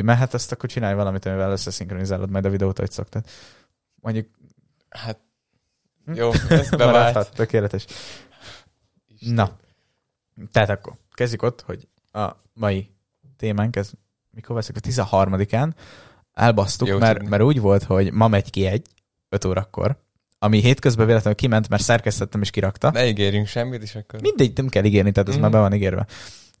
mehet ezt, akkor csinálj valamit, amivel összeszinkronizálod majd a videót, ahogy szoktad. Mondjuk, hát jó, ez bevált. Tökéletes. Isten. Na, tehát akkor kezdjük ott, hogy a mai témánk, ez mikor veszek, a 13-án elbasztuk, jó, mert úgy volt, hogy ma megy ki egy, 5 órakor, ami hétközben véletlenül kiment, mert szerkesztettem és kirakta. Ne ígérjünk semmit, és akkor... Mindegy, nem kell ígérni, tehát ez már be van ígérve.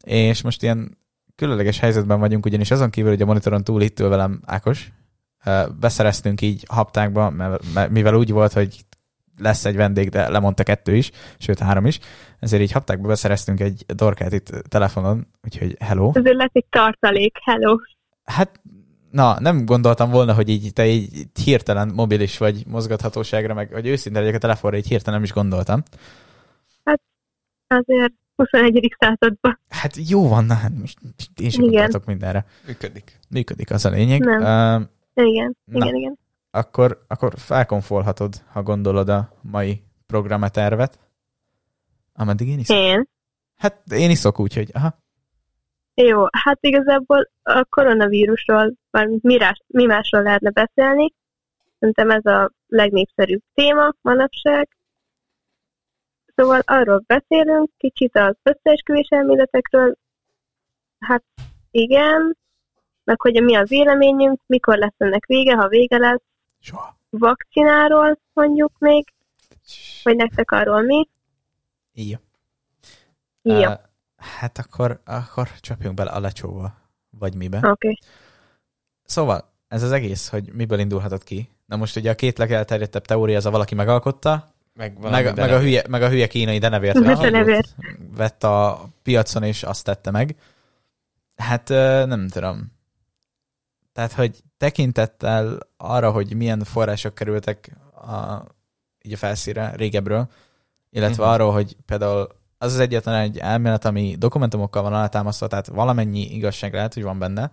És most ilyen különleges helyzetben vagyunk, ugyanis azon kívül, hogy a monitoron túl itt ül velem Ákos, beszereztünk így haptákba, mert mivel úgy volt, hogy lesz egy vendég, de lemondta 2 is, sőt 3 is, ezért így haptákba beszereztünk egy dorkát itt telefonon, úgyhogy hello. Ezért lesz egy tartalék, hello. Hát, na, nem gondoltam volna, hogy így te így hirtelen mobilis vagy mozgathatóságra, meg hogy őszinte legyek a telefonra, így hirtelen nem is gondoltam. Hát azért 21. században. Hát jó van, na, most én sem gondoltok mindenre. Működik. Működik, az a lényeg. Igen. Akkor felkonfolhatod, ha gondolod a mai programtervet. Ameddig én iszok. Hát én iszok úgy, hogy aha. Jó, hát igazából a koronavírusról, vagy mi másról lehetne beszélni. Szerintem ez a legnépszerűbb téma manapság. Szóval arról beszélünk, kicsit az összeesküvés elméletekről. Hát igen, meg hogy mi a véleményünk, mikor lesz ennek vége, ha vége lesz. Soha. Vakcináról mondjuk még, vagy nektek arról mi? Jó. Hát akkor csapjunk bele a lecsóba, vagy mibe. Okay. Szóval ez az egész, hogy miből indulhatott ki. Na most ugye a 2 legelterjedtebb teória az, a valaki megalkotta, meg a hülye kínai denevért vett a piacon, és azt tette meg. Hát nem tudom. Tehát, hogy tekintettel arra, hogy milyen források kerültek így a felszínre régebről, illetve arról, hogy például az az egyetlen egy elmélet, ami dokumentumokkal van alátámasztva, tehát valamennyi igazság lehet, hogy van benne,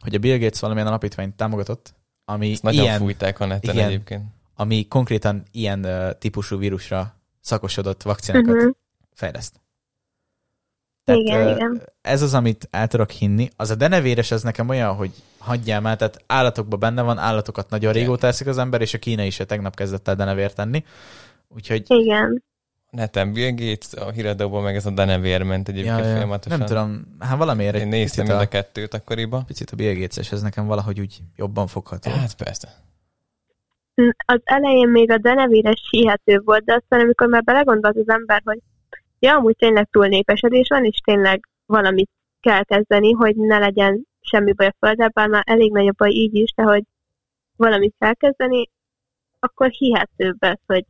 hogy a Bill Gates valamilyen alapítványt támogatott, ami ezt ilyen... Nagyon fújták a neten egyébként. Ami konkrétan ilyen típusú vírusra szakosodott vakcinákat fejleszt. Tehát, igen. Ez az, amit el tudok hinni. Az a denevéres, ez nekem olyan, hogy hagyjál már, tehát állatokban benne van, állatokat nagyon régóta eszik az ember, és a Kína is tegnap kezdett el denevért tenni. Úgyhogy... Igen. Neten Bill Gates, a híradóban meg ez a denevér ment egyébként folyamatosan. Nem tudom, hát valamiért egy picit néztem mind a kettőt akkoriban. Picit a Bill Gates-es, ez nekem valahogy úgy jobban fogható. Hát persze. Az elején még a denevéres hihető volt, de aztán amikor már belegondolt az ember, hogy ja, amúgy tényleg túl népesedés van, és tényleg valamit kell kezdeni, hogy ne legyen semmi baj a Földdel, bár már elég nagy a baj így is, de hogy valamit kell kezdeni, akkor hihetőbb ez, hogy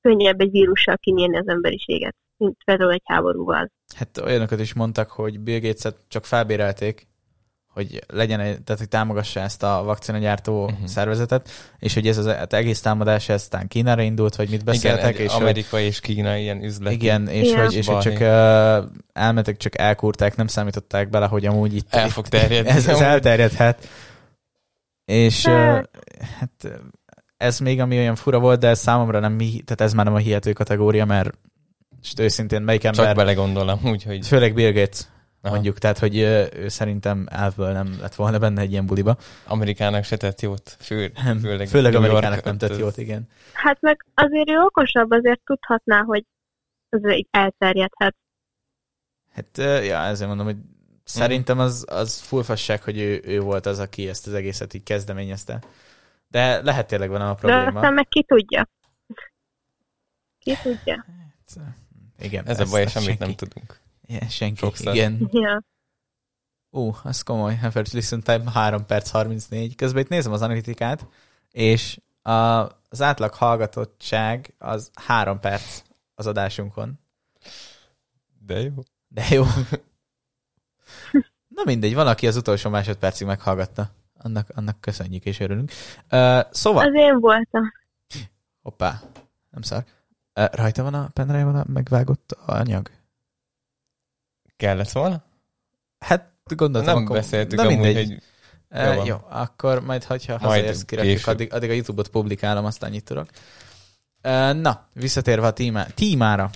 könnyebb egy vírussal kinyírni az emberiséget, mint például egy háborúval. Hát olyanokat is mondtak, hogy Bill Gates-et csak felbérelték, hogy legyen, tehát hogy támogassa ezt a vakcinagyártó szervezetet, és hogy ez az egész támadás aztán Kínára indult, vagy mit beszéltek. Igen, és Amerika és Kína ilyen üzleti. Igen, és hogy csak elmentek, csak elkúrták, nem számították bele, hogy amúgy itt... El fog terjedni. Ez elterjedhet. És hát ez még, ami olyan fura volt, de ez számomra nem mi, tehát ez már nem a hihető kategória, mert őszintén melyik ember... Csak belegondolom, úgyhogy... Főleg Bill Gates... Aha. Mondjuk, tehát, hogy ő szerintem elvből nem lett volna benne egy ilyen buliba. Amerikának se tett jót, főleg Amerikának nem tett jót, igen. Hát meg azért ő okosabb, azért tudhatná, hogy azért így elterjedhet. Hát, ezért mondom, hogy szerintem az full fasság, hogy ő volt az, aki ezt az egészet így kezdeményezte. De lehet tényleg van a probléma. De aztán meg ki tudja. Ki tudja. Igen, ez a baj, és amit nem tudunk. Yeah, senki. Sokszor. Igen. Yeah. Az komoly. Average listen time 3 perc 34. Közben itt nézem az analitikát, és az átlag hallgatottság az 3 perc az adásunkon. De jó. Na mindegy, van, aki az utolsó másodpercig meghallgatta. Annak köszönjük és örülünk. Szóval... Az én voltam. Hoppá, nem szar. Rajta van a pendrive-on a megvágott anyag? Kellett volna? Hát gondoltam, nem beszéltük amúgy, hogy... Jó, akkor majd, hogyha hazaérsz, kirakjuk, addig a YouTube-ot publikálom, aztán annyit tudok. Na, visszatérve a témára.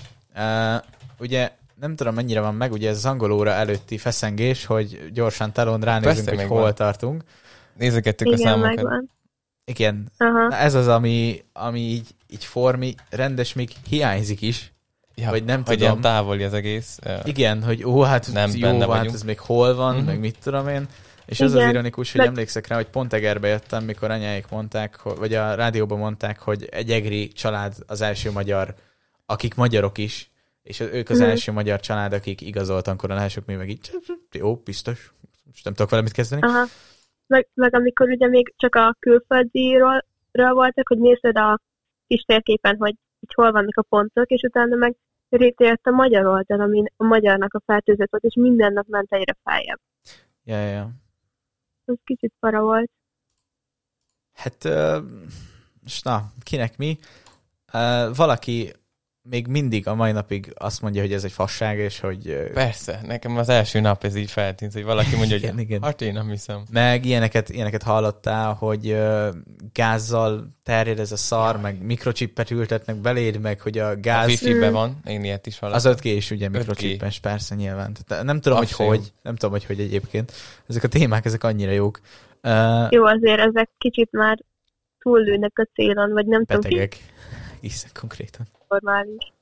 Ugye nem tudom, mennyire van meg, ugye ez az angol óra előtti feszengés, hogy gyorsan telón ránézünk, hogy hol tartunk. Nézegettük a számokat. Megvan. Igen, na, ez az, ami így formi, rendes, még hiányzik is. Ja, hogy nem tudom. Hogy távoli az egész. Igen, hogy hát jó, hát ez még hol van, uh-huh. meg mit tudom én. És igen. Az az ironikus, hogy emlékszek rá, hogy pont Egerbe jöttem, mikor anyáik mondták, vagy a rádióban mondták, hogy egy egri család az első magyar, akik magyarok is, és ők az első magyar család, akik igazoltan koronások, mi meg így, jó, biztos, most nem tudok vele mit kezdeni. Aha. Meg amikor ugye még csak a külföldiről voltak, hogy nézed a kis térképen, hogy így hol vannak a pontok, és utána meg rétért a magyar oldal, ami a magyarnak a fertőzött volt, és minden nap ment egyre feljebb. Ja. Ez kicsit para volt. Hát, és na, kinek mi? Valaki még mindig a mai napig azt mondja, hogy ez egy fasság, és hogy... Persze, nekem az első nap ez így feltűnt, hogy valaki mondja, igen, hogy igen. Hát én nem hiszem. Meg ilyeneket hallottál, hogy gázzal terjed ez a szar, ja. Meg mikrochippet ültetnek beléd, meg hogy a gáz... A wifi-ben van, én ilyet is hallottam. Az 5G is ugye mikrochippes, persze nyilván. Tehát nem tudom, hogy egyébként. Ezek a témák, ezek annyira jók. Jó, azért ezek kicsit már túllőnek a célon, vagy nem betegek. Tudom ki. Hiszen konkrétan. Normális.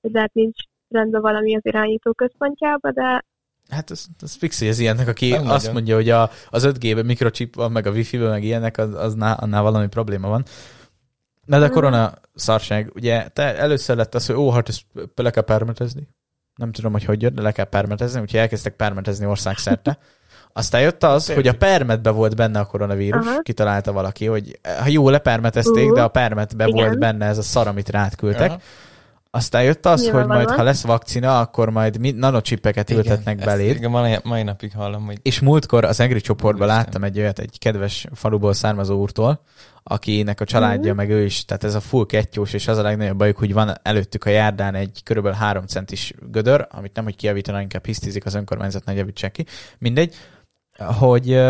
De hát nincs rendben valami az irányító központjába, de... Hát az fix, hogy ez ilyennek, aki nem azt nagyon. Mondja, hogy az 5G-ben mikrochip van, meg a wifi-ben, meg ilyenek, annál valami probléma van. Na de a korona szarság, ugye te először lett az, hogy hát ezt le kell permetezni. Nem tudom, hogy jön, de le kell permetezni, úgyhogy elkezdtek permetezni országszerte. Aztán jött az, hogy a permetben volt benne a koronavírus, kitalálta valaki, hogy ha jó, lepermetezték, de a permetben volt benne ez a szar, amit rád küldtek. Uh-huh. Aztán jött az, nyilván hogy majd, ha lesz vakcina, akkor majd nanochippeket ültetnek beléd. Igen, mai napig hallom, hogy... És múltkor az egri csoportban láttam egy olyat, egy kedves faluból származó úrtól, akinek a családja, meg ő is, tehát ez a full kettyós, és az a legnagyobb bajuk, hogy van előttük a járdán egy körülbelül 3 centis gödör, amit nem, hogy kijavítanak, inkább hisztizik az önkormányzat, ne javítsák ki. Mindegy. Hogy...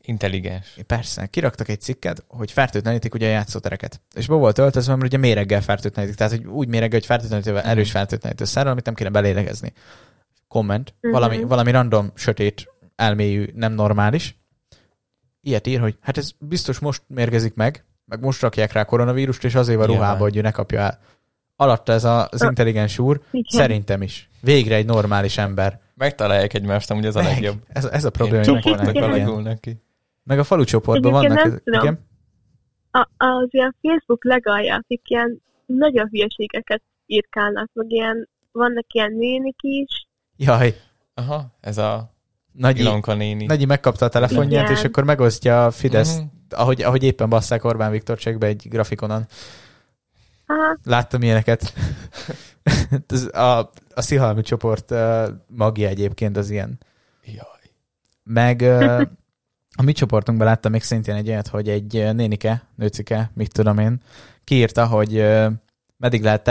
Intelligens. Persze. Kiraktak egy cikket, hogy fertőtlenítik ugye a játszótereket. És be volt öltözve, mert ugye méreggel fertőtlenítik. Tehát hogy úgy méreggel, hogy fertőtlenítővel, erős fertőtlenítő szerrel, amit nem kéne belélegezni. Komment. Valami random, sötét, elmélyű, nem normális. Ilyet ír, hogy hát ez biztos most mérgezik meg most rakják rá koronavírust, és azért van ruhába, hogy ő ne kapja el. Alatta ez az intelligens úr, szerintem is. Végre egy normális ember. Megtalálják egymást, amúgy ez a legjobb. Ez a probléma. Csoportnak alakul ki. Meg a falu csoportban vannak. Nem tudom. Az ilyen Facebook legalja, akik ilyen nagyon hülyeségeket írkálnak, meg ilyen, vannak ilyen nénik is. Jaj. Aha, ez a Ilonka néni. Nagyi megkapta a telefonját, igen. És akkor megosztja a Fideszt, ahogy éppen basszák Orbán Viktor csekbe egy grafikonon. Aha. Láttam ilyeneket. A szihalmi csoport magja egyébként az ilyen. Jaj. Meg a mi csoportunkban láttam még szintén egy olyat, hogy egy nőcike, mit tudom én, kiírta, hogy meddig lehet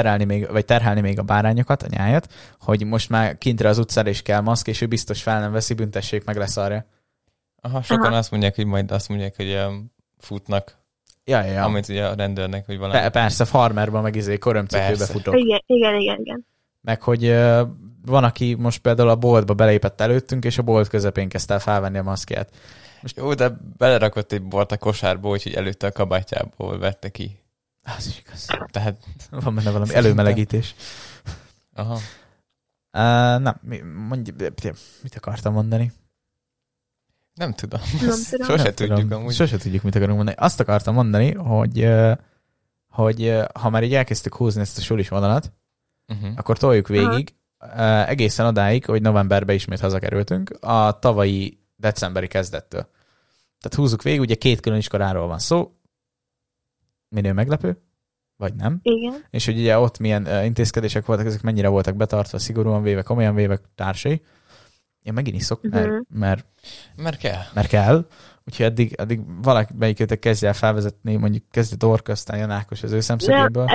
terhelni még a bárányokat, a nyájat, hogy most már kintre az utcára is kell maszk, és ő biztos fel nem veszi, büntessék meg, lesz arra. Aha, sokan Aha. azt mondják, hogy majd azt mondják, hogy futnak. Ja. Amit ugye a rendőrnek, hogy valami. Persze, farmerban meg korömcipőbe futok. Igen. Meg hogy van, aki most például a boltba belépett előttünk, és a bolt közepén kezdte el felvenni a maszkját. Most jó, de belerakott egy bort a kosárból, úgyhogy előtte a kabátjából vette ki. Az is igaz. Tehát van benne valami előmelegítés. Aha. Na, mit akartam mondani? Nem tudom. Sose tudjuk, mit akarunk mondani. Azt akartam mondani, hogy ha már így elkezdtük húzni ezt a sulis vonalat, akkor toljuk végig egészen odáig, hogy novemberbe ismét hazakerültünk a tavalyi decemberi kezdettől. Tehát húzzuk végig, ugye 2 külön iskoláról van szó, minő meglepő, vagy nem. Igen. És hogy ugye ott milyen intézkedések voltak, ezek mennyire voltak betartva, szigorúan véve, komolyan véve, társai. Én megint iszok, mert kell. Úgyhogy eddig valaki melyikötök kezdje el felvezetni, mondjuk kezdje Dorka, aztán jön Ákos az ő szemszögéből.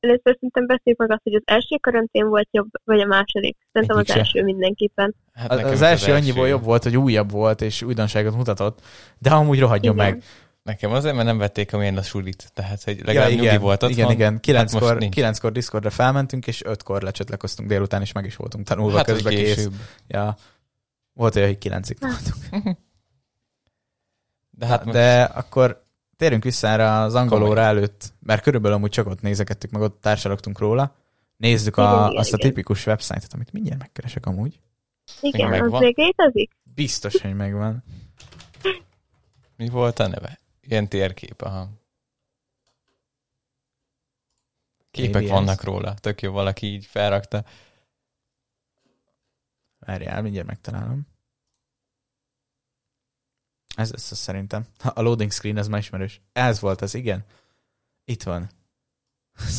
Először szerintem beszéljük meg azt, hogy az első karantén volt jobb, vagy a második. Szerintem az első mindenképpen. Hát az első annyiból jobb volt, hogy újabb volt, és újdonságot mutatott, de amúgy rohadjon meg. Nekem azért, mert nem vették amilyen a sulit, tehát hogy legalább nyugi volt otthon. Igen, 9-kor Discordra felmentünk, és 5-kor lecsatlakoztunk délután, és meg is voltunk tanulva közben később. Ja. Volt olyan, hogy 9-ig voltunk. De akkor térünk vissza erre az angol óra előtt, mert körülbelül amúgy csak ott nézegettük, meg ott társalogtunk róla. Nézzük azt a tipikus website-et, amit mindjárt megkeresek amúgy. Igen, az még létezik? Biztos, hogy megvan. Mi volt a neve? Ilyen térkép, aha. Képek vannak róla. Tök jó, valaki így felrakta. Várjál, mindjárt megtalálom. Ez lesz az szerintem. A loading screen, ez már ismerős. Ez volt az, igen. Itt van.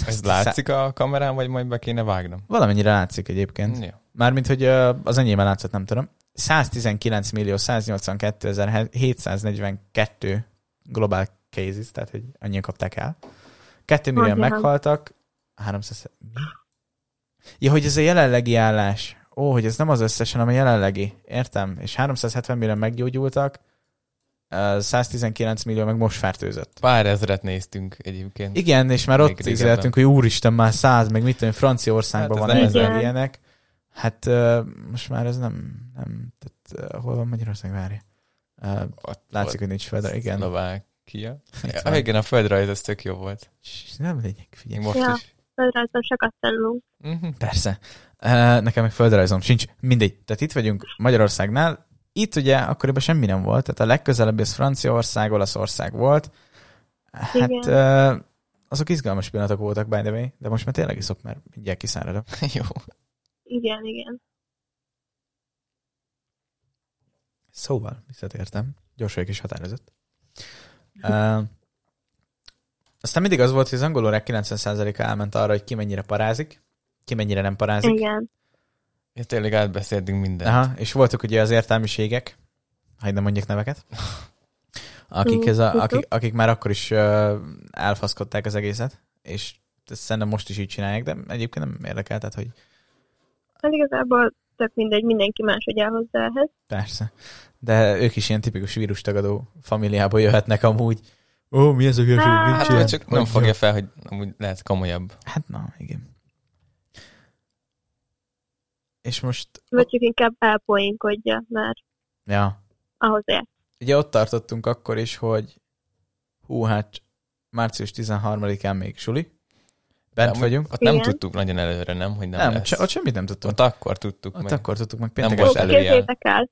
Ez látszik a kamerán, vagy majd be kéne vágnom? Valamennyire látszik egyébként. Jó. Mármint, hogy az enyémben látszott, nem tudom. 119.182.742 global cases, tehát hogy annyian kapták el. 2 millióan meghaltak. 300... Ja, hogy ez a jelenlegi állás. Ó, hogy ez nem az összes, hanem a jelenlegi. Értem. És 370 millióan meggyógyultak. 119 millió meg most fertőzött. Pár ezret néztünk egyébként. Igen, és már ott ízeltünk, hogy úristen, már 100, meg mit tudom, Franciaországban hát van ezer ilyenek. Hát most már ez nem tehát, hol van Magyarország, várja? Látszik, hogy nincs földre. Igen. Szlovákia. Ja, igen, a földrajz, ez tök jó volt. Nem lényeg, figyelj. Most ja, is. Földrajzon sokat tanulunk. Uh-huh. Persze. Nekem még földrajzom sincs. Mindegy. Tehát itt vagyunk Magyarországnál. Itt ugye akkoriban semmi nem volt, tehát a legközelebb ez Franciaország, Olaszország volt. Hát igen. Azok izgalmas pillanatok voltak, by the way, de most már tényleg iszok, mert mindjárt kiszáradok. Jó. Igen, igen. Szóval, visszatértem. Gyors vagyok és határozott. Aztán mindig az volt, hogy az angol órák 90%-a elment arra, hogy ki mennyire parázik, ki mennyire nem parázik. Igen. És tényleg átbeszéltünk mindent. Aha, és voltak ugye az értelmiségek, ha nem mondjuk neveket, akik már akkor is elfaszkodták az egészet, és szerintem most is így csinálják, de egyébként nem érdekel, tehát hogy... Hát igazából tök mindegy, mindenki máshogy áll hozzá ehhez. Persze, de ők is ilyen tipikus vírustagadó familiából jöhetnek amúgy. Ó, mi ez a hülyeség? Hát vagy csak nem fogja fel, hogy amúgy lehet komolyabb. Hát na, igen. És most... Vagy csak inkább elpoinkodja, mert ja. Ahhoz ér. Ugye ott tartottunk akkor is, hogy március 13-án még suli. Bent vagyunk. Ott nem tudtuk nagyon előre, nem? Hogy nem lesz. Ott semmit nem tudtunk. Ott akkor tudtuk meg. Ott akkor tudtuk meg. Nem most előjel. Képzétek el.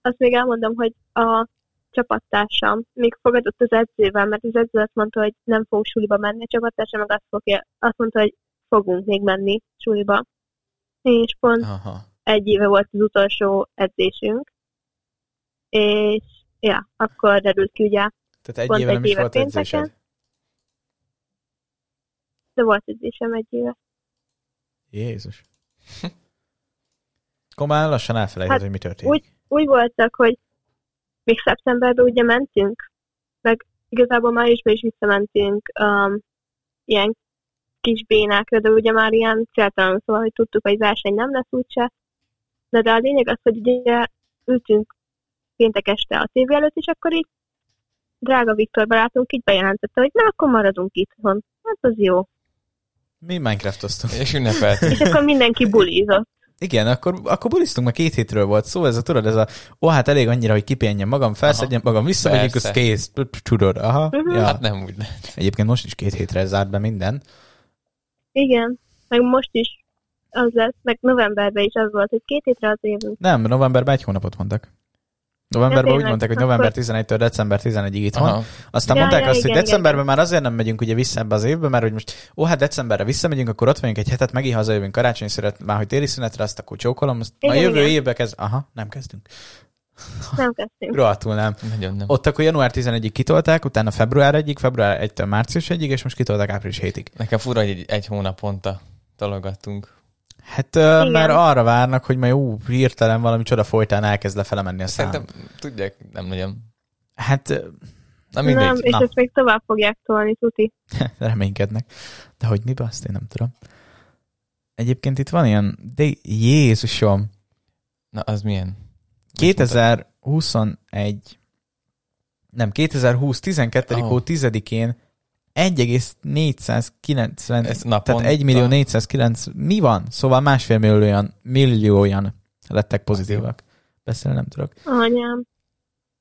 Azt még elmondom, hogy a csapattársam még fogadott az edzővel, mert az edző azt mondta, hogy nem fogunk suliba menni. A csapattársam meg azt mondta, hogy fogunk még menni suliba. És pont egy éve volt az utolsó edzésünk, és ja, akkor derült ki ugye. Tehát egy éve nem is volt edzésed? De volt edzésem egy éve. Jézus. Komolyan lassan elfelejtett, hát, hogy mi történt. Úgy voltak, hogy még szeptemberben ugye mentünk, meg igazából májusban is visszamentünk ilyen kis bénákra, de ugye már ilyen céltalan, szóval, hogy tudtuk, hogy verseny nem lesz úgyse. De a lényeg az, hogy ugye ültünk péntek este a tévé előtt, és akkor így drága Viktor barátunk így bejelentette, hogy na, akkor maradunk itthon. Hát az jó. Mi Minecraftoztunk. És ünnepelt. És akkor mindenki bulizott. Igen, akkor buliztunk, mert 2 hétről volt szó, szóval hát elég annyira, hogy kipihenjem magam, felszedjem magam, visszamegyünk, az kész. Tudod, Ja. Hát nem úgy lett. Egyébként most is 2 hétre zárt be minden. Igen, meg most is az lesz, meg novemberben is az volt, hogy 2 hétre az jövünk. Nem, novemberben 1 hónapot mondtak. Novemberben úgy mondták, hogy november 11-től december 11-ig itt van. Aztán mondták azt, hogy decemberben már azért nem megyünk ugye vissza ebbe az évbe, mert hogy most, hát decemberre visszamegyünk, akkor ott vagyunk egy hetet, megint hazajövünk karácsonyi szünet, már hogy téli szünetre, azt akkor csókolom, azt a jövő évbe nem kezdünk. Nem kezdtünk. Rohadtul nem. Nagyon nem. Ott akkor január 11-ig kitolták, utána február 1-ig, február 1-től március 1-ig, és most kitolták április 7-ig. Nekem fura, hogy egy hónaponta talogattunk. Hát már arra várnak, hogy majd hirtelen valami csoda folytán elkezd lefele menni a szám. Szerintem tudják, nem nagyon. Hát... Na mindegy. Nem, és ezt még tovább fogják tolni, tuti. Reménykednek. De hogy mibe, azt én nem tudom. Egyébként itt van ilyen... De Jézusom! Na, az milyen? 2021 nem, 2020 12-10-én 1,490 napon, tehát 1.409 mi van? Szóval másfél millióan lettek pozitívak. Beszélni nem tudok. Anyám.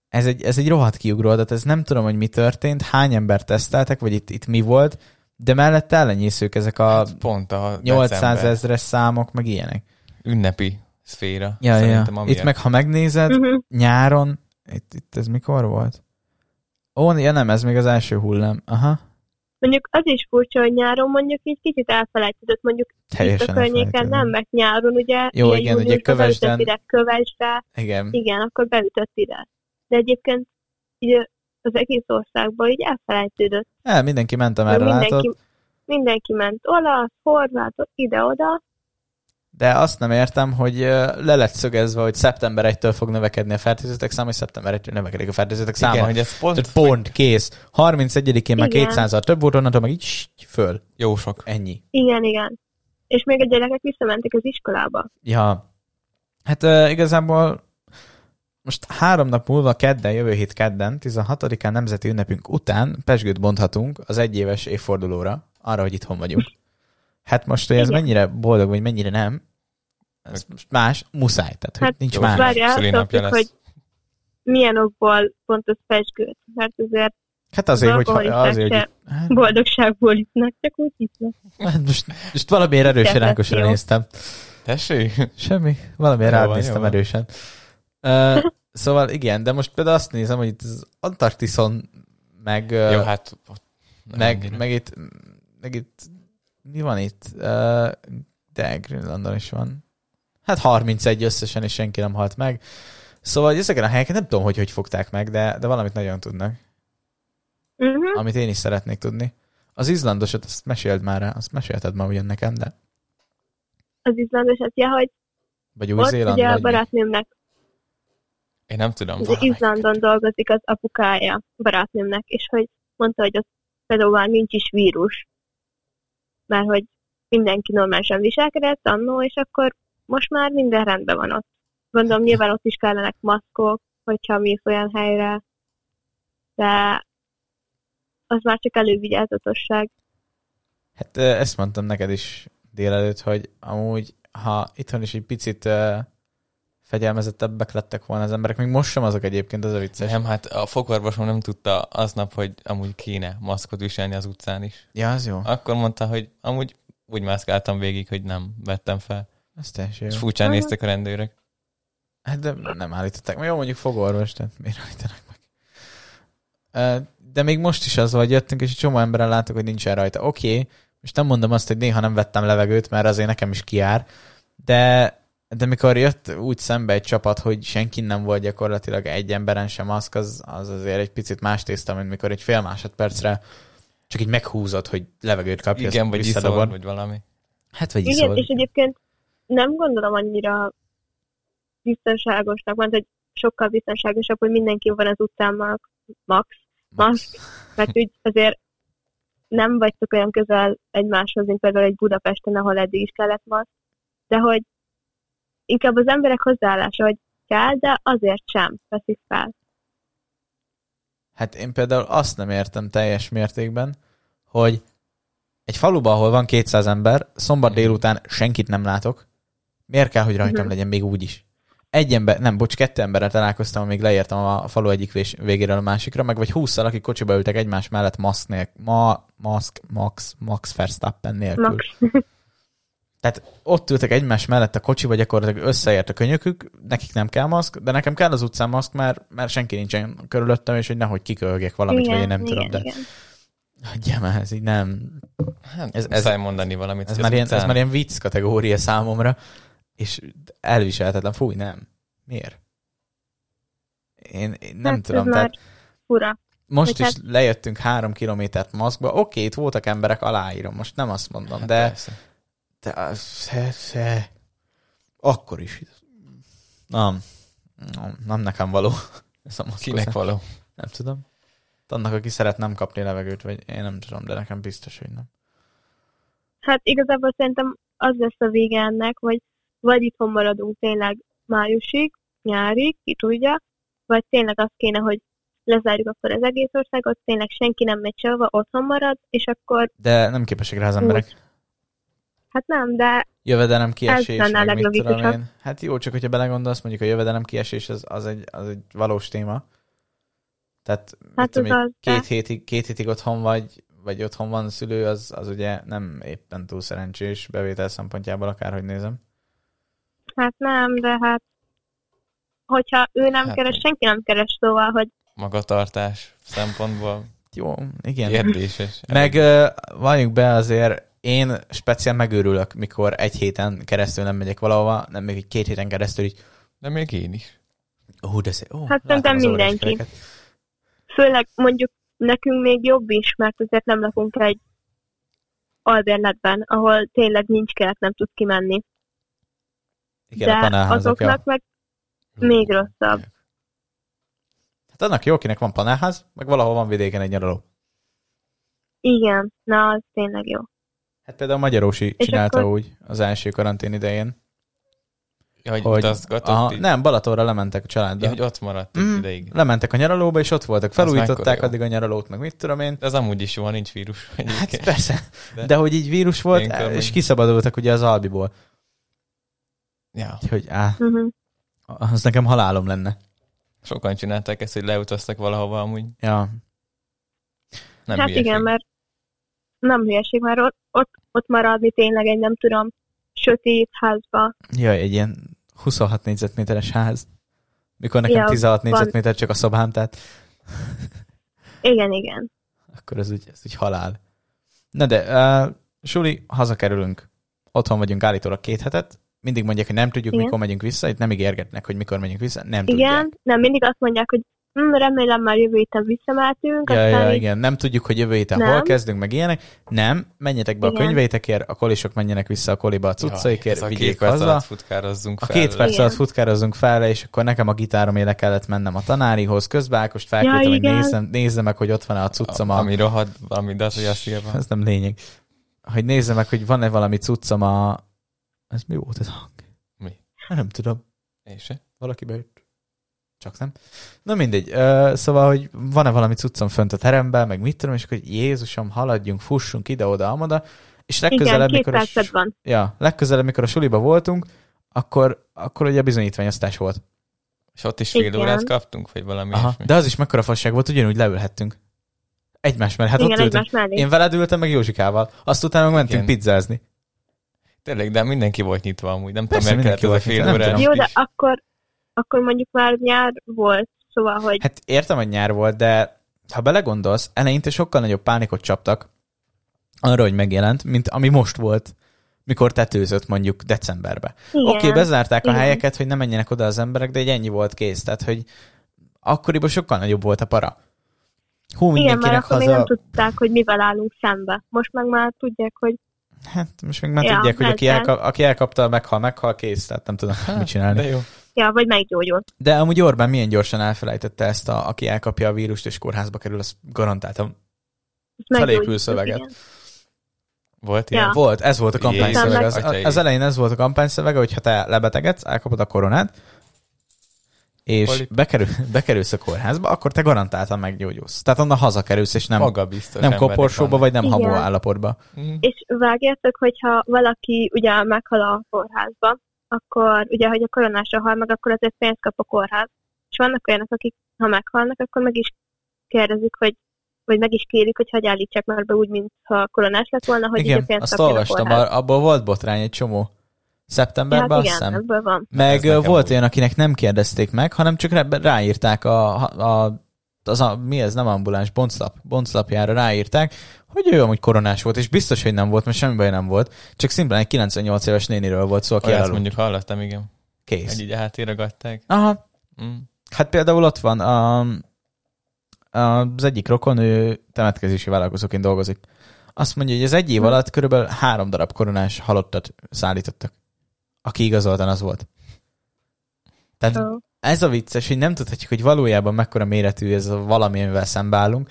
Ez egy rohadt kiugró adat, ez nem tudom, hogy mi történt, hány embert teszteltek, vagy itt mi volt, de mellette ellenyészők ezek a 800 000-es számok, meg ilyenek. Ünnepi szféra. Ja. Itt meg, ha megnézed, nyáron, itt ez mikor volt? Ó, ja nem, ez még az első hullám. Aha. Mondjuk az is furcsa, hogy nyáron mondjuk így kicsit elfelejtődött, mondjuk itt a környéken nem, mert nyáron ugye jó, igen, ugye Kövesden beütött ide, Kövesre, igen, akkor beütött ide. De egyébként így az egész országban így elfelejtődött. Mindenki ment, amerre látott. Mindenki ment olasz, horvát, ide-oda. De azt nem értem, hogy le lett szögezve, hogy szeptember 1-től fog növekedni a fertőzöttek száma, és szeptember 1-től növekedik a fertőzöttek száma. Igen, hogy ez pont kész. 31-én már 200-al több volt, onnantól meg így föl. Jó sok. Ennyi. Igen. És még a gyerekek visszamentek az iskolába. Ja. Hát igazából most 3 nap múlva kedden, jövő hét kedden, 16-án nemzeti ünnepünk után pezsgőt bonthatunk az egyéves évfordulóra, arra, hogy itthon vagyunk. Hát most, hogy ez mennyire boldog, vagy mennyire nem, ez most más, muszáj, tehát hát nincs más. Várjál, hogy milyen okból pont az pezsgőt, mert azért hát azért, hogy boldogságból isznak, csak úgy isznak. Hát most valamiért erősen ránkosra néztem. Tessék? Semmi, valamiért rád néztem erősen. Szóval igen, de most például azt nézem, hogy itt az Antarktiszon meg jó, hát meg itt mi van itt? De Grönlandon is van. Hát 31 összesen, és senki nem halt meg. Szóval ezeken a helyeken nem tudom, hogy fogták meg, de valamit nagyon tudnak. Uh-huh. Amit én is szeretnék tudni. Az izlandosat, azt meséld már rá, azt mesélted ma ugyan nekem, de... Az izlandosat, ja, hogy... Vagy Új-Zéland, ugye a barátnőmnek. Én nem tudom. Az Izlandon dolgozik az apukája barátnőmnek, és hogy mondta, hogy az például már nincs is vírus. Mert hogy mindenki normálisan viselkedett annó, és akkor most már minden rendben van ott. Gondolom, nyilván ott is kellenek maszkok, hogyha mész olyan helyre, de az már csak elővigyázatosság. Hát ezt mondtam neked is délelőtt, hogy amúgy, ha itthon is egy picit fegyelmezettebbek lettek volna az emberek, még most sem azok egyébként, az a vicces. Nem, hát a fogorvosom nem tudta aznap, hogy amúgy kéne maszkot viselni az utcán is. Ja, az jó. Akkor mondta, hogy amúgy úgy mászkáltam végig, hogy nem vettem fel. Ez teljesen jó. És furcsán néztek a rendőrök. Hát de nem állították. Jó, mondjuk fogorvos, tehát miért állítanak meg? De még most is az, hogy jöttünk, és egy csomó emberrel látok, hogy nincsen rajta. Oké, most nem mondom azt, hogy néha nem vettem levegőt, mert azért nekem is kijár, de mikor jött úgy szembe egy csapat, hogy senki nem volt gyakorlatilag egy emberen sem maszk, az azért egy picit más tészta, mint mikor egy fél másodpercre csak így meghúzott, hogy levegőt kapja. Igen, vagy iszol, vagy valami. Hát, vagy iszol. Igen, és egyébként nem gondolom annyira biztonságosnak, mert hogy sokkal biztonságosabb, hogy mindenki van az utcán max, mert úgy azért nem vagytok olyan közel egymáshoz, mint például egy Budapesten, ahol eddig is kellett maszk, de hogy inkább az emberek hozzáállása, hogy kell, de azért sem veszik fel. Hát én például azt nem értem teljes mértékben, hogy egy faluban, ahol van 200 ember, szombat délután senkit nem látok, miért kell, hogy rajtam legyen még úgy is? Kettő emberrel találkoztam, amíg leértem a falu egyik végéről a másikra, meg vagy 20-szal, akik kocsiba ültek egymás mellett Max Verstappen nélkül. Max. Tehát ott ültek egymás mellett a kocsiba, gyakorlatilag összeért a könyökük, nekik nem kell maszk, de nekem kell az utcán maszk, mert senki nincsen körülöttem, és hogy nehogy kikölögjek valamit, igen, vagy én nem tudom. De... Hagyjam el, ez így nem... Muszáj mondani valamit. Ez már ilyen vicc kategória számomra, és elviselhetetlen. Fúj, nem. Miért? Én nem tudom. Tehát fura. Most is lejöttünk 3 kilométert maszkba. Oké, itt voltak emberek, aláírom. Most nem azt mondom, hát de... Persze. Akkor is. Nem nekem való. Kinek való? Nem tudom. Annak, aki szeretne nem kapni levegőt, vagy én nem tudom, de nekem biztos, hogy nem. Hát igazából szerintem az lesz a vége ennek, hogy vagy itthon maradunk tényleg májusig, nyárig, ki tudja, vagy tényleg az kéne, hogy lezárjuk akkor az egész országot, tényleg senki nem megy sehova, otthon marad, és akkor... De nem képesek rá az emberek. Hát nem, de... Jövedelem kiesés, meg mit tudom én. Hát jó, csak hogyha belegondolsz, mondjuk a jövedelem kiesés az egy valós téma. Tehát hát két hétig otthon vagy otthon van a szülő, az ugye nem éppen túl szerencsés bevétel szempontjából, akárhogy nézem. Hát nem, de hát hogyha ő nem keres, senki nem keres, szóval, hogy... Magatartás szempontból. Jó, igen. Kérdéses. Meg valljuk be azért, én speciál megőrülök, mikor egy héten keresztül nem megyek valahova, nem még két héten keresztül így. De még én is. Hát szerintem mindenki. Főleg mondjuk nekünk még jobb is, mert azért nem lakunk egy albérletben, ahol tényleg nincs kert, nem tud kimenni. Igen, de azoknak meg még rosszabb. Hát annak jó, kinek van panelház, meg valahol van vidéken egy nyaraló. Igen, na az tényleg jó. Hát például Magyarósi csinálta akkor... úgy az első karantén idején. Hogy nem, Balatonra lementek a családdal. Ja, hogy ott maradt ideig. Lementek a nyaralóba, és ott voltak. Felújították addig a nyaralót, meg mit tudom én. Ez amúgy is jó, nincs vírus. Hát persze. De hogy így vírus volt, és kiszabadultak ugye az Albiból. Ja. Hogy az nekem halálom lenne. Sokan csinálták ezt, hogy leutaztak valahova amúgy. Ja. Nem hát hülyeség. Igen, mert nem hülyeség, mert ott maradni tényleg egy, nem tudom, sötét házba. Jaj, egy ilyen 26 négyzetméteres ház. Mikor nekem 16 négyzetméter csak a szobám, tehát... Igen, igen. Akkor ez úgy halál. Na de, Suli, hazakerülünk. Otthon vagyunk állítólag 2 hetet. Mindig mondják, hogy nem tudjuk, mikor megyünk vissza. Itt nem ígérgetnek, hogy mikor megyünk vissza. Nem tudják. Igen, nem, mindig azt mondják, hogy remélem már jövő héten visszamehetünk. Igen, nem tudjuk, hogy jövő héten hol kezdünk, meg ilyenek. Nem, menjetek be a könyveitekért, a kolisok menjenek vissza a koliba a cuccaikért, vigyék haza. A 2 perc alatt futkározzunk fel, és akkor nekem a gitárom éle kellett mennem a tanárihoz, közben Ákost felkértem, hogy nézze meg, hogy ott van a cuccom. Ami rohad, valami, de ez nem lényeg. Hogy nézze meg, hogy van-e valami cuccom a... Ez mi volt ez a hang? Mi? Nem tudom. Én se. Valaki bejött. Csak nem. Na mindegy. Szóval, hogy van-e valami cuccom fönt a teremben, meg mit tudom, és akkor Jézusom, haladjunk, fussunk ide-oda, amoda. És legközelebb, igen, mikor a suliba voltunk, akkor ugye bizonyítványoztás volt. És ott is fél órát kaptunk, vagy valami ilyesmi. De az is mekkora fasság volt, ugyanúgy leülhettünk. Egymás mellett. Hát igen, ott ültünk. Én veled ültem, meg Józsikával. Azt utána meg mentünk pizzázni. Tényleg, de mindenki volt nyitva amúgy. Nem persze, tudom, miért kellett ez a fél órás. Jó, de akkor mondjuk már nyár volt, szóval, hogy... Hát értem, hogy nyár volt, de ha belegondolsz, eleinte sokkal nagyobb pánikot csaptak arra, hogy megjelent, mint ami most volt, mikor tetőzött mondjuk decemberbe. Oké, bezárták a helyeket, hogy ne menjenek oda az emberek, de egy ennyi volt, kész. Tehát, hogy akkoriban sokkal nagyobb volt a para. Hú, mindenkinek haza... Igen, mert akkor még nem tudták, hogy mivel állunk szembe. Most meg már tudják, hogy... Hát most még már tudják, hogy aki elkapta, meghal, kész. Tehát nem tudom mit csinálni. De jó. Ja, vagy meggyógyul. De amúgy Orbán milyen gyorsan elfelejtette ezt, aki elkapja a vírust és kórházba kerül, az garantáltam felépül szöveget. Igen. Volt ilyen? Volt, ez volt a kampányszöveg. Az elején ez volt a kampányszövege, hogyha te lebetegedsz, elkapod a koronát, és bekerülsz a kórházba, akkor te garantáltan meggyógyulsz. Tehát onnan hazakerülsz, és nem koporsóba, vagy nem habó állapotba. És vágjátok, hogyha valaki ugye meghal a kórházba, akkor ugye, hogy a koronásra hal meg, akkor azért pénzt kap a kórház. És vannak olyanok, akik, ha meghalnak, akkor meg is kérdezik, vagy meg is kérik, hogy állítsák már be úgy, mintha koronás lett volna, hogy igen, így a pénzt kapja a kórház. Igen, azt olvastam, abból volt botrány egy csomó. Szeptemberben, azt hiszem. Ebből van. Meg volt olyan, akinek nem kérdezték meg, hanem csak ráírták nem ambuláns, bonclapjára ráírták, hogy ő amúgy koronás volt, és biztos, hogy nem volt, mert semmi baj nem volt, csak szimplán egy 98 éves néniről volt szó, aki elállult. Mondjuk hallottam, igen. Kész. Hogy így átíragadták. Aha. Hát például ott van, az egyik rokon, ő temetkezési vállalkozóként dolgozik. Azt mondja, hogy az 1 év alatt körülbelül 3 darab koronás halottat szállítottak, aki igazoltan az volt. Tehát ez a vicces, hogy nem tudhatjuk, hogy valójában mekkora méretű ez a valami, amivel szembeállunk,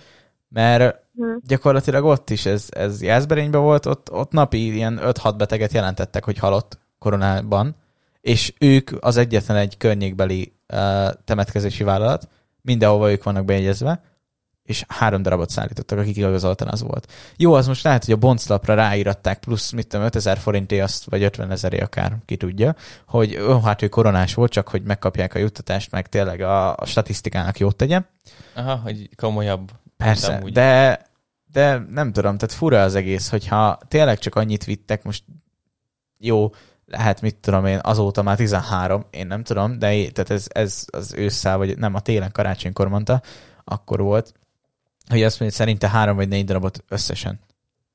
mert gyakorlatilag ott is ez Jászberényben volt, ott napi ilyen 5-6 beteget jelentettek, hogy halott koronában, és ők az egyetlen egy környékbeli temetkezési vállalat, mindenhova ők vannak bejegyezve, és 3 darabot szállítottak, akik igazoltan az volt. Jó, az most lehet, hogy a bonclapra ráíratták plusz, mit tudom, 5000 forinté azt, vagy 50 000-é akár, ki tudja, hogy hát ő koronás volt, csak hogy megkapják a juttatást, meg tényleg a statisztikának jót tegye. Aha, hogy komolyabb. Persze, de nem tudom, tehát fura az egész, hogyha tényleg csak annyit vittek, most jó, lehet, mit tudom én, azóta már 13, én nem tudom, de tehát ez az ősszel, vagy nem, a télen karácsonykor mondta, akkor volt, hogy azt mondja, szerinte 3 vagy 4 darabot összesen.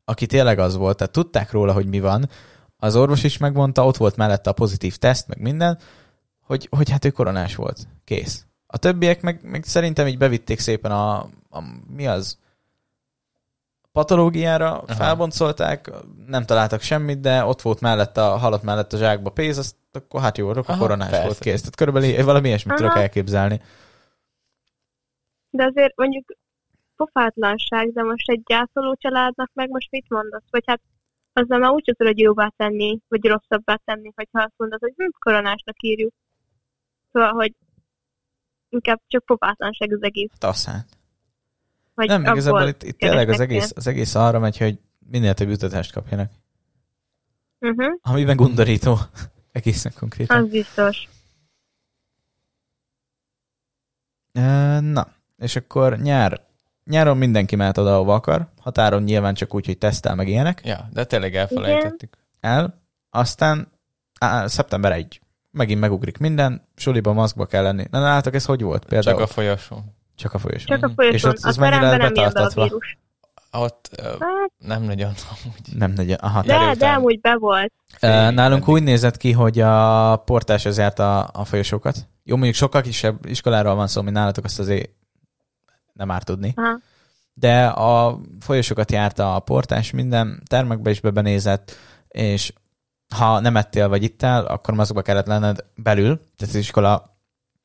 Aki tényleg az volt, tehát tudták róla, hogy mi van, az orvos is megmondta, ott volt mellette a pozitív teszt, meg minden, hogy hát ő koronás volt. Kész. A többiek meg szerintem így bevitték szépen mi az? Patológiára, aha, felboncolták, nem találtak semmit, de ott volt mellette, a halott mellett a zsákba pénz, azt akkor hát jó, akkor koronás persze volt, kész. Tehát körülbelül valami ilyesmit tudok elképzelni. De azért mondjuk pofátlanság, de most egy gyászoló családnak meg most mit mondasz? Vagy hát azzal már úgy tudod jóvá tenni, vagy rosszabbá tenni, hogyha azt mondod, hogy koronásnak írjuk. Szóval, hogy inkább csak pofátlanság az egész. Taszán. Nem, igazából itt tényleg az egész arra megy, hogy minél több juttatást kapjanak. Uh-huh. Amiben gundorító. Egészen konkrétan. Az biztos. Na, és akkor nyáron mindenki mehet oda, ahova akar. Határon nyilván csak úgy, hogy tesztel meg ilyenek. Ja, de tényleg elfelejtettük. Igen. Aztán szeptember 1. Megint megugrik minden. Suliba, maszkba kell lenni. Na, látok, ez hogy volt például? Csak a folyosón. És ott az mennyire nem betartatva? Ott nem nagyon. Nem nagyon. Aha, de amúgy be volt. Nálunk úgy nézett ki, hogy a portás zárt a folyosókat. Jó, mondjuk sokkal kisebb iskoláról van szó, mint nálatok, azt azért nem árt tudni. Aha. De a folyosókat járta a portás, minden termekbe is bebenézett, és ha nem ettél vagy ittál, akkor maszkba kellett lenned belül, tehát az iskola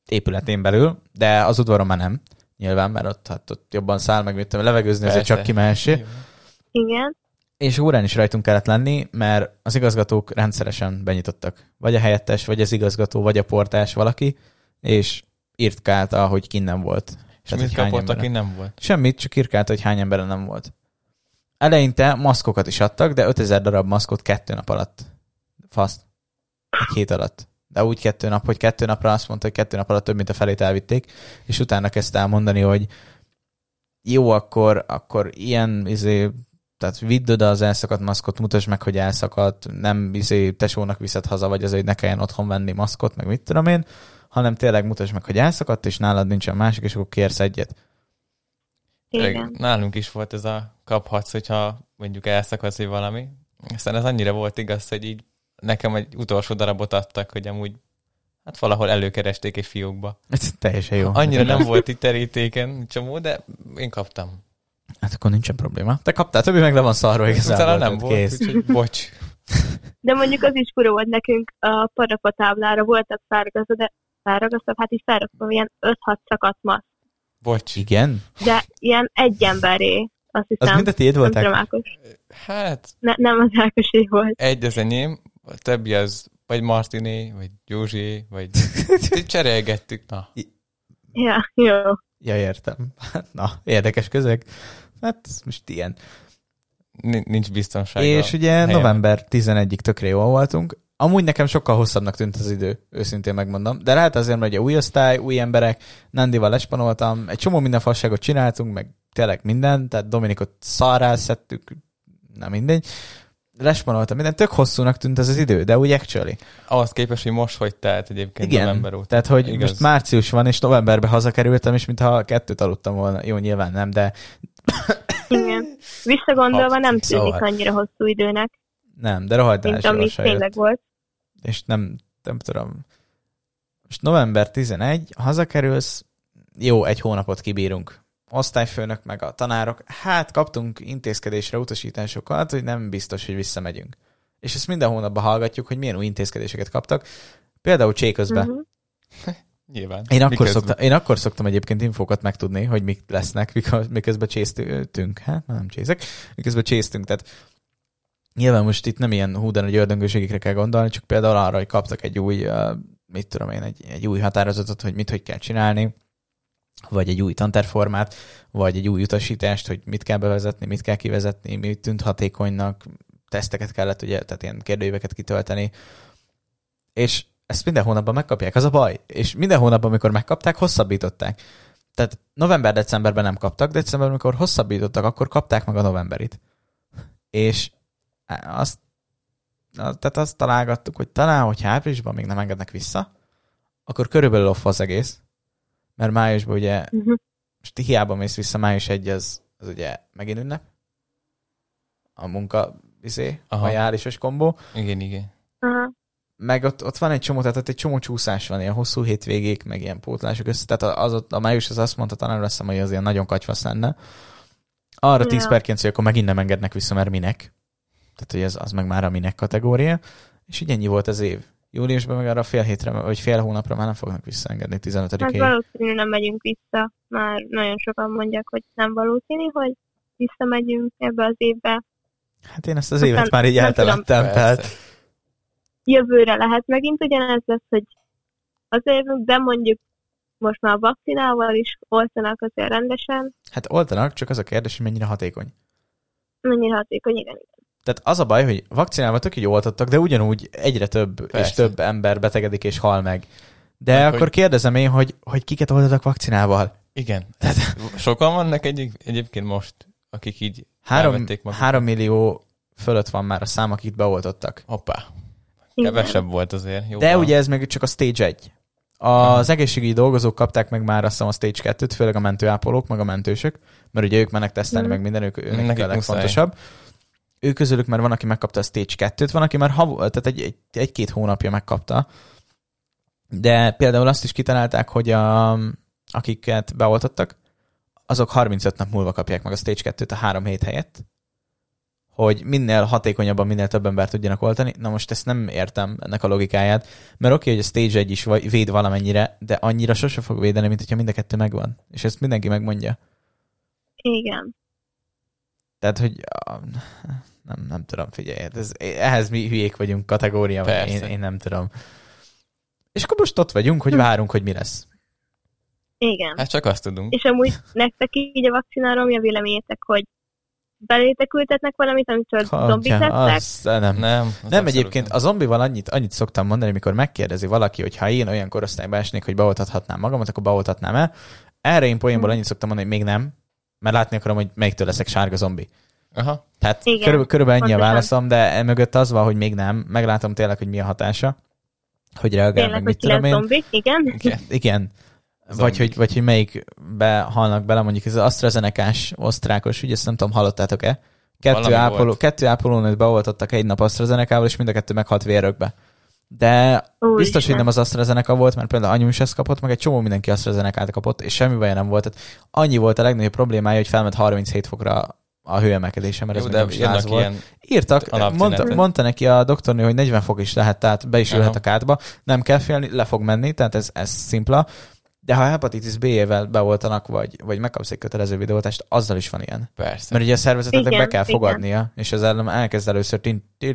épületén belül, de az udvaron már nem. Nyilván, mert ott jobban száll, meg mit tudom, levegőzni, azért csak kimehessé. Igen. És órán is rajtunk kellett lenni, mert az igazgatók rendszeresen benyitottak. Vagy a helyettes, vagy az igazgató, vagy a portás valaki, és irtkálta, hogy ki nem volt. És tehát, mit kapott, aki nem volt? Semmit, csak irkálta, hogy hány embere nem volt. Eleinte maszkokat is adtak, de 5000 darab maszkot 2 nap alatt. Faszt. Egy 7 alatt. De úgy 2 nap, hogy 2 napra azt mondta, hogy 2 nap alatt több, mint a felét elvitték, és utána kezdte elmondani, hogy jó, akkor ilyen, tehát vidd oda az elszakadt maszkot, mutasd meg, hogy elszakadt, nem tesónak viszed haza, vagy az, hogy ne kelljen otthon venni maszkot, meg mit tudom én, hanem tényleg mutasd meg, hogy elszakadt, és nálad nincsen másik, és akkor kérsz egyet. Igen. Nálunk is volt ez a kaphatsz, hogyha mondjuk elszakadsz, hogy valami. Aztán ez annyira volt igaz, hogy így nekem egy utolsó darabot adtak, hogy amúgy hát valahol előkeresték egy fiókba. Ez teljesen jó. Annyira nem volt itt terítéken csomó, de én kaptam. Hát akkor nincsen probléma. Te kaptál, többi meg le van szarva igazából. Utána nem volt, úgyhogy bocs. De mondjuk az is fura volt nekünk, a parapatáblára voltak szárazgazdag, hát így szárazgazdag, ilyen 5-6 szakadt maszk. Bocs. Igen? De ilyen egy emberé. Azt hiszem. Az mind a tiéd volt? Hát. Nem az Ákosé volt. Egy az enyém. A többi az, vagy Martiné, vagy Józsi, vagy cserélgettük, na. Ja, jó. Ja, értem. Na, érdekes közeg. Hát, ez most ilyen. Nincs biztonság. És ugye helyen. November 11-ig tökre jól voltunk. Amúgy nekem sokkal hosszabbnak tűnt az idő, őszintén megmondom. De lehet azért, mert ugye új osztály, új emberek, Nandival lespanoltam, egy csomó minden fasságot csináltunk, meg tényleg minden, tehát Dominikot szarrá szedtük, na mindegy. Lespanoltam, minden tök hosszúnak tűnt ez az idő, de úgy actually. Ahhoz képest, hogy most hogy telt egyébként november óta. Tehát, hogy igaz. Most március van, és novemberbe hazakerültem, és mintha 2 aludtam volna. Jó, nyilván nem, de... Igen. Visszagondolva nem tűnik annyira hosszú időnek. Nem, de rohadt mint ami tényleg volt. És nem tudom. Most november 11, hazakerülsz, jó, egy hónapot kibírunk. Osztályfőnök meg a tanárok, hát kaptunk intézkedésre utasításokat, hogy nem biztos, hogy visszamegyünk. És ezt minden hónapban hallgatjuk, hogy milyen új intézkedéseket kaptak. Például cséközbe. Uh-huh. Nyilván. Én akkor szoktam egyébként infókat megtudni, hogy mik lesznek, miközben csésztünk. Hát, nem csészek. Miközben csésztünk. Tehát nyilván most itt nem ilyen hú, de nagy ördöngőségekre kell gondolni, csak például arra, hogy kaptak egy új, egy új határozatot, hogy mit, hogy kell csinálni. vagy egy új tantárformát, vagy egy új utasítást, hogy mit kell bevezetni, mit kell kivezetni, mit tűnt hatékonynak, teszteket kellett, ugye, tehát ilyen kérdőíveket kitölteni. És ezt minden hónapban megkapják, az a baj. És minden hónapban, amikor megkapták, hosszabbították. Tehát november-decemberben nem kaptak, decemberben, amikor hosszabbítottak, akkor kapták meg a novemberit. És azt találgattuk, hogy talán, hogyha áprilisban még nem engednek vissza, akkor körülbelül off az egész, mert májusban ugye, most hiába mész vissza, május 1, az ugye megint ünnep, a munka izé, a járásos kombó. Igen. Aha. Meg ott van egy csomó, tehát ott egy csomó csúszás van, ilyen hosszú hétvégék, meg ilyen pótlások össze, tehát az ott, a május az azt mondta, talán lesz, hogy az ilyen nagyon katyvasz lenne. Arra 10/9, hogy akkor megint nem engednek vissza, mert minek. Tehát, hogy az meg már a minek kategória. És így ennyi volt az év. Júliusban meg arra fél hétre, vagy fél hónapra már nem fognak visszaengedni 15-én. Hát valószínű nem megyünk vissza. Már nagyon sokan mondják, hogy nem valószínű, hogy visszamegyünk ebbe az évbe. Hát én ezt az évet már így eltemettem, tehát... Jövőre lehet megint ugyanez lesz, hogy azért, de mondjuk most már a vakcinával is oltanak azért rendesen. Hát oltanak, csak az a kérdés, hogy mennyire hatékony. Mennyire hatékony, igen. Tehát az a baj, hogy vakcinálva tök így oltottak, de ugyanúgy egyre több és több ember betegedik és hal meg. De hát, akkor kérdezem én, hogy kiket oltottak vakcinával? Igen. Tehát... Sokan vannak egyébként most, akik így 3 millió fölött van már a szám, akit beoltottak. Hoppá. Kevesebb volt azért. Jó, de van. Ugye ez meg csak a stage 1. Az egészségügyi dolgozók kapták meg már azt hiszem a stage 2-t, főleg a mentőápolók, meg a mentősök, mert ugye ők mennek tesztelni, meg minden, ők a legfontosabb. Ő közülük már van, aki megkapta a stage 2-t, van, aki már tehát egy-két hónapja megkapta. De például azt is kitalálták, hogy akiket beoltottak, azok 35 nap múlva kapják meg a stage 2-t a 3 hét helyett, hogy minél hatékonyabban, minél több embert tudjanak oltani. Na most ezt nem értem, ennek a logikáját, mert oké, hogy a stage 1 is véd valamennyire, de annyira sose fog védeni, mint hogyha mind a kettő megvan. És ezt mindenki megmondja. Igen. Tehát, hogy nem tudom, figyelj, ehhez mi hülyék vagyunk kategória, vagy én nem tudom. És akkor most ott vagyunk, hogy várunk, hogy mi lesz. Igen. Hát csak azt tudunk. És amúgy nektek így a vakcináról mi a véleményetek, hogy belétek ültetnek valamit, amitől zombit lesznek? Nem, egyébként nem. A zombival annyit szoktam mondani, amikor megkérdezi valaki, hogy ha én olyan korosztályba esnék, hogy beoltathatnám magamat, akkor beoltatnám-e? Erre én poénból annyit szoktam mondani, hogy még nem, mert látni akarom, hogy melyiktől leszek sárga zombi. Aha. Tehát körülbelül ennyi a válaszom, de mögött az van, hogy még nem. Meglátom tényleg, hogy mi a hatása, hogy reagál, meg mit tudom én. Zombi, igen. Vagy hogy melyikbe halnak bele, mondjuk ez az AstraZeneca-s osztrákos, ugye ezt nem tudom, hallottátok-e? 2 ápolónőt beoltottak egy nap AstraZeneca-val, és mind a kettő meghalt vérrökbe. De biztos, hogy nem az AstraZeneca volt, mert például anyum is ezt kapott, meg egy csomó mindenki AstraZenecát kapott, és semmi baj nem volt. Tehát annyi volt a legnagyobb problémája, hogy felment 37 fokra a hőemelkedése, mert ez nem is láz volt. Írtak, mondta neki a doktornő, hogy 40 fok is lehet, tehát be is ülhet a kádba, nem kell félni, le fog menni, tehát ez szimpla. De ha hepatitis B-ével beoltanak, vagy megkapsz egy kötelező videótást, azzal is van ilyen. Persze. Mert ugye a szervezetnek be kell fogadnia, és az ellen elkezd először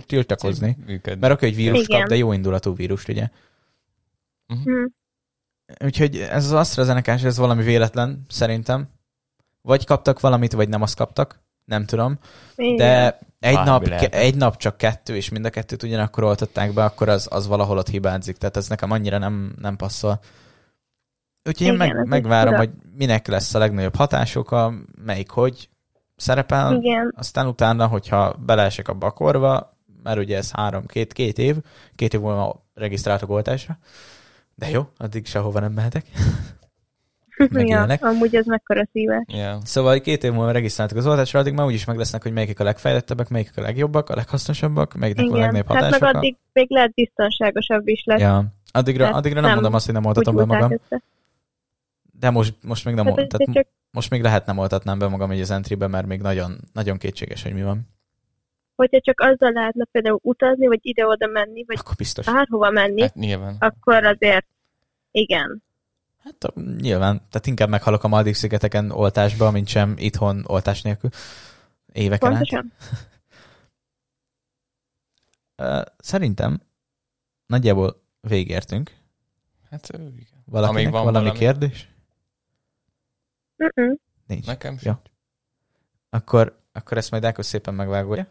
tiltakozni. Mert oké, hogy vírus kap, de jó indulatú vírust, ugye? Úgyhogy ez az AstraZeneca-s, ez valami véletlen, szerintem. Vagy kaptak valamit, vagy nem azt kaptak. Nem tudom. De egy nap csak 2, és mind a kettőt ugyanakkor oltatták be, akkor az valahol ott hibázik. Tehát ez nekem annyira nem passzol. Úgyhogy én megvárom, hogy minek lesz a legnagyobb hatásoka, melyik hogy szerepel, aztán utána, hogyha beleesek abba a korba, mert ugye ez 2 év múlva regisztráltak oltásra, de jó, addig sehova nem mehetek. Amúgy ez mekkora szíves. Szóval 2 év múlva regisztráltak az oltásra, addig már úgyis meg lesznek, hogy melyikek a legfejlettebbek, melyikek a legjobbak, a leghasznosabbak, melyiknek a legnagyobb hatásokat. Hát meg addig még lehet biztonságosabb is lesz. Ja. Addigra nem mondom azt, hogy nem oltatom be magam. De most még nem oltatnám. Tehát most még lehet nem oltatnám be magam így az entry-be, mert még nagyon, nagyon kétséges, hogy mi van. Hogyha csak azzal lehetne például utazni, vagy ide-oda menni, vagy bárhova menni, hát akkor azért igen. Hát nyilván. Tehát inkább meghalok a Maldív-szigeteken oltásba, mint sem itthon oltás nélkül. Éveken pontosan. Át. Szerintem nagyjából végértünk. Hát igen. Valakinek valami kérdés? Nincs. Nekem sem. Ja. Akkor ezt majd Ákos szépen megvágolja.